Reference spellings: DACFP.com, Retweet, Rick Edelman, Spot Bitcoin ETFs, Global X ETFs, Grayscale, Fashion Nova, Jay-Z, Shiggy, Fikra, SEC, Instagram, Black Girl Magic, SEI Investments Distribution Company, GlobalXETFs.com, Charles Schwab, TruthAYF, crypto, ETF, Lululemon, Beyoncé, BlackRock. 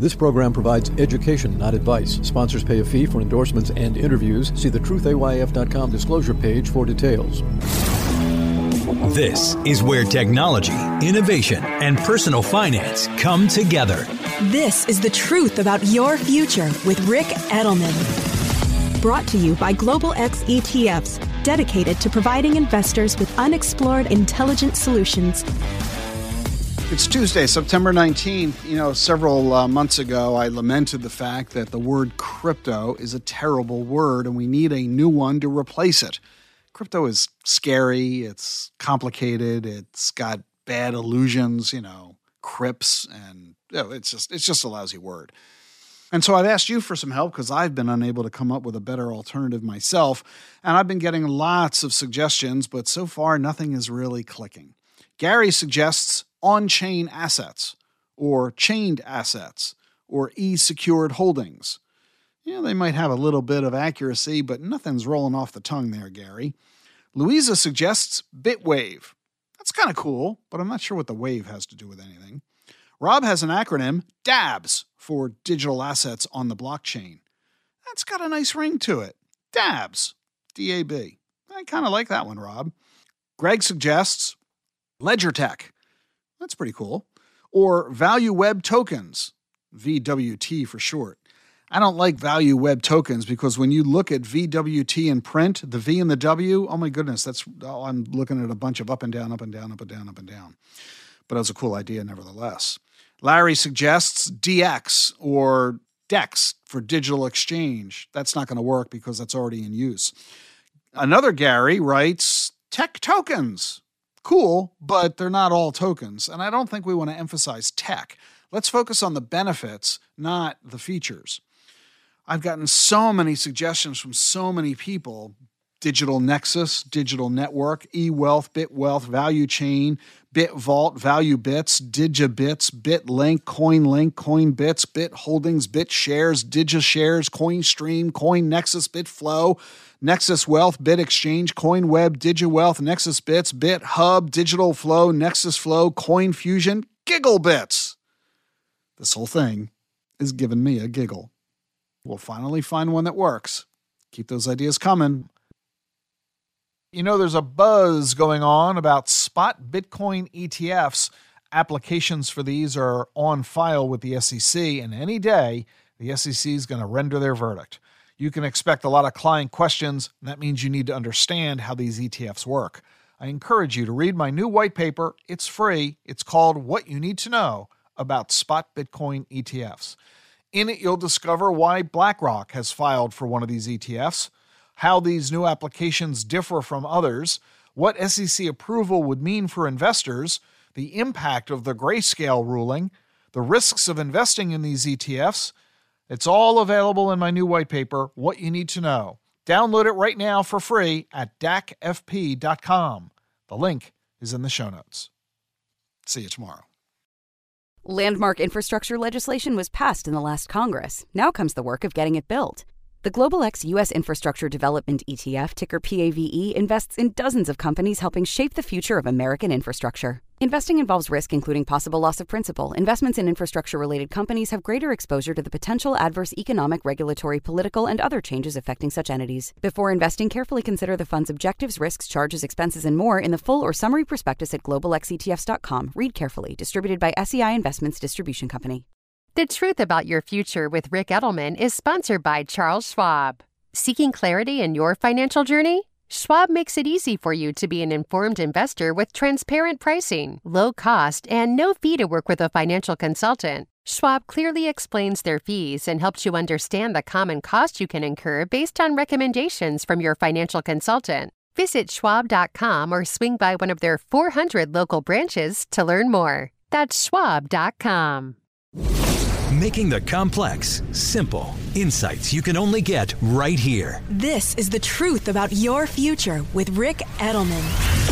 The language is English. This program provides education, not advice. Sponsors pay a fee for endorsements and interviews. See the TruthAYF.com disclosure page for details. This is where technology, innovation, and personal finance come together. This is the truth about your future with Rick Edelman. Brought to you by Global X ETFs, dedicated to providing investors with unexplored intelligent solutions. It's Tuesday, September 19th. You know, several months ago, I lamented the fact that the word crypto is a terrible word and we need a new one to replace it. Crypto is scary, it's complicated, it's got bad illusions, you know, crypts, and you know, it's just a lousy word. And so I've asked you for some help because I've been unable to come up with a better alternative myself, and I've been getting lots of suggestions, but so far nothing is really clicking. Gary suggests on-chain assets, or chained assets, or e-secured holdings. Yeah, they might have a little bit of accuracy, but nothing's rolling off the tongue there, Gary. Louisa suggests Bitwave. That's kind of cool, but I'm not sure what the wave has to do with anything. Rob has an acronym, DABS, for digital assets on the blockchain. That's got a nice ring to it. DABS, D-A-B. I kind of like that one, Rob. Greg suggests Ledger Tech. That's pretty cool. Or Value Web Tokens, VWT for short. I don't like value web tokens because when you look at VWT in print, the V and the W, oh my goodness, I'm looking at a bunch of up and down, up and down, up and down, up and down. But it was a cool idea nevertheless. Larry suggests DX or DEX for digital exchange. That's not going to work because that's already in use. Another Gary writes tech tokens. Cool, but they're not all tokens. And I don't think we want to emphasize tech. Let's focus on the benefits, not the features. I've gotten so many suggestions from so many people. Digital Nexus, Digital Network, eWealth, BitWealth, Value Chain, BitVault, Value Bits, DigiBits, BitLink, CoinLink, CoinBits, BitHoldings, BitShares, DigiShares, CoinStream, CoinNexus, BitFlow, Nexus Wealth, BitExchange, CoinWeb, DigiWealth, NexusBits, BitHub, DigitalFlow, NexusFlow, CoinFusion, GiggleBits. This whole thing is giving me a giggle. We'll finally find one that works. Keep those ideas coming. You know, there's a buzz going on about spot Bitcoin ETFs. Applications for these are on file with the SEC, and any day, the SEC is going to render their verdict. You can expect a lot of client questions, and that means you need to understand how these ETFs work. I encourage you to read my new white paper. It's free. It's called What You Need to Know About Spot Bitcoin ETFs. In it, you'll discover why BlackRock has filed for one of these ETFs, how these new applications differ from others, what SEC approval would mean for investors, the impact of the Grayscale ruling, the risks of investing in these ETFs. It's all available in my new white paper, What You Need to Know. Download it right now for free at DACFP.com. The link is in the show notes. See you tomorrow. Landmark infrastructure legislation was passed in the last Congress. Now comes the work of getting it built. The Global X U.S. Infrastructure Development ETF, ticker PAVE, invests in dozens of companies helping shape the future of American infrastructure. Investing involves risk, including possible loss of principal. Investments in infrastructure-related companies have greater exposure to the potential adverse economic, regulatory, political, and other changes affecting such entities. Before investing, carefully consider the fund's objectives, risks, charges, expenses, and more in the full or summary prospectus at GlobalXETFs.com. Read carefully. Distributed by SEI Investments Distribution Company. The Truth About Your Future with Rick Edelman is sponsored by Charles Schwab. Seeking clarity in your financial journey? Schwab makes it easy for you to be an informed investor with transparent pricing, low cost, and no fee to work with a financial consultant. Schwab clearly explains their fees and helps you understand the common costs you can incur based on recommendations from your financial consultant. Visit schwab.com or swing by one of their 400 local branches to learn more. That's schwab.com. Making the complex simple. Insights you can only get right here. This is the truth about your future with Rick Edelman.